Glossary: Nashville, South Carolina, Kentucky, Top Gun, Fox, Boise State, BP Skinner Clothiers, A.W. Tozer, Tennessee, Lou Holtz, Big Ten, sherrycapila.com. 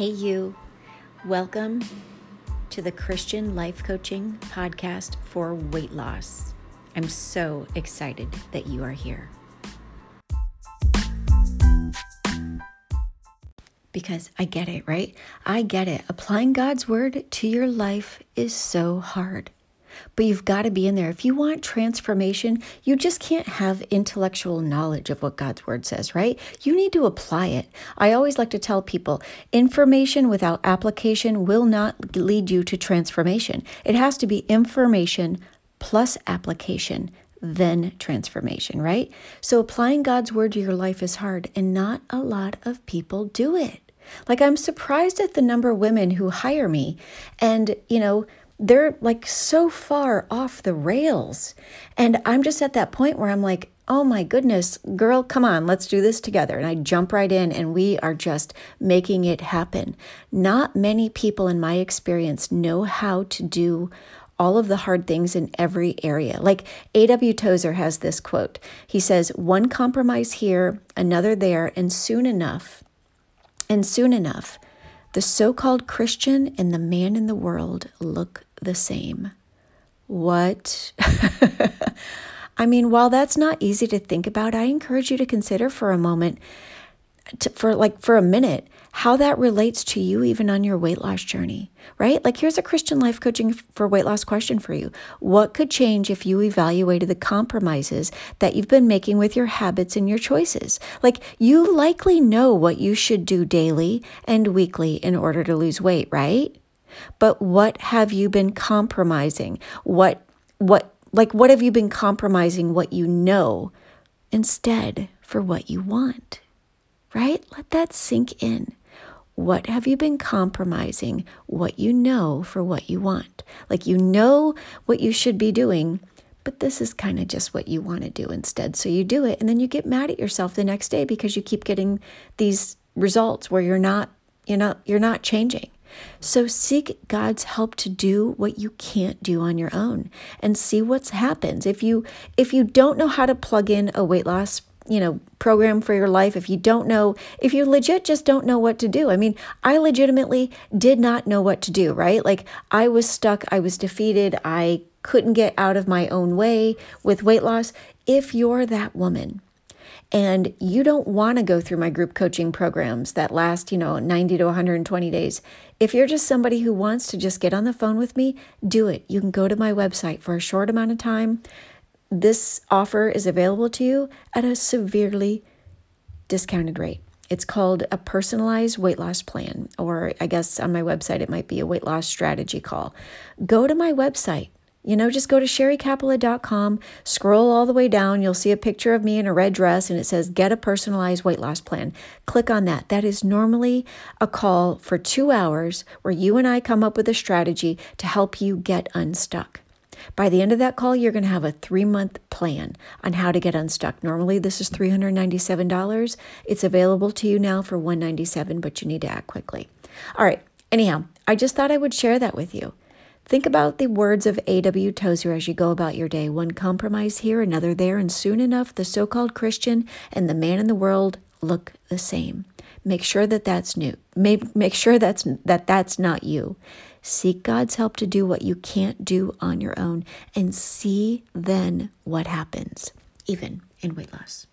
Hey you, welcome to the Christian Life Coaching Podcast for Weight Loss. I'm so excited that you are here. Because I get it, right? I get it. Applying God's word to your life is so hard. But you've got to be in there. If you want transformation, you just can't have intellectual knowledge of what God's word says, right? You need to apply it. I always like to tell people, information without application will not lead you to transformation. It has to be information plus application, then transformation, right? So applying God's word to your life is hard, and not a lot of people do it. Like, I'm surprised at the number of women who hire me and, they're like so far off the rails. And I'm just at that point where I'm like, oh my goodness, girl, come on, let's do this together. And I jump right in and we are just making it happen. Not many people in my experience know how to do all of the hard things in every area. Like A.W. Tozer has this quote. He says, one compromise here, another there, and soon enough, the so-called Christian and the man in the world look the same. What? I mean, while that's not easy to think about, I encourage you to consider for a moment, for a minute, how that relates to you even on your weight loss journey, right? Like, here's a Christian Life Coaching for Weight Loss question for you. What could change if you evaluated the compromises that you've been making with your habits and your choices? Like, you likely know what you should do daily and weekly in order to lose weight, right? But what have you been compromising? What have you been compromising what you know instead for what you want, right? Let that sink in. What have you been compromising what you know for what you want? Like, you know what you should be doing, but this is kind of just what you want to do instead. So you do it, and then you get mad at yourself the next day because you keep getting these results where you're not changing. So seek God's help to do what you can't do on your own and see what happens. If you don't know how to plug in a weight loss program for your life, if you legit just don't know what to do. I mean, I legitimately did not know what to do, right? Like, I was stuck, I was defeated, I couldn't get out of my own way with weight loss. If you're that woman and you don't want to go through my group coaching programs that last, 90 to 120 days, if you're just somebody who wants to just get on the phone with me, do it. You can go to my website for a short amount of time. This offer is available to you at a severely discounted rate. It's called a personalized weight loss plan, or I guess on my website, it might be a weight loss strategy call. Go to my website, just go to sherrycapila.com, scroll all the way down. You'll see a picture of me in a red dress and it says, get a personalized weight loss plan. Click on that. That is normally a call for 2 hours where you and I come up with a strategy to help you get unstuck. By the end of that call, you're going to have a 3-month plan on how to get unstuck. Normally, this is $397. It's available to you now for $197, but you need to act quickly. All right. Anyhow, I just thought I would share that with you. Think about the words of A.W. Tozer as you go about your day. One compromise here, another there, and soon enough, the so-called Christian and the man in the world look the same. Make sure that that's new. Make sure that's not you. Seek God's help to do what you can't do on your own and see then what happens, even in weight loss.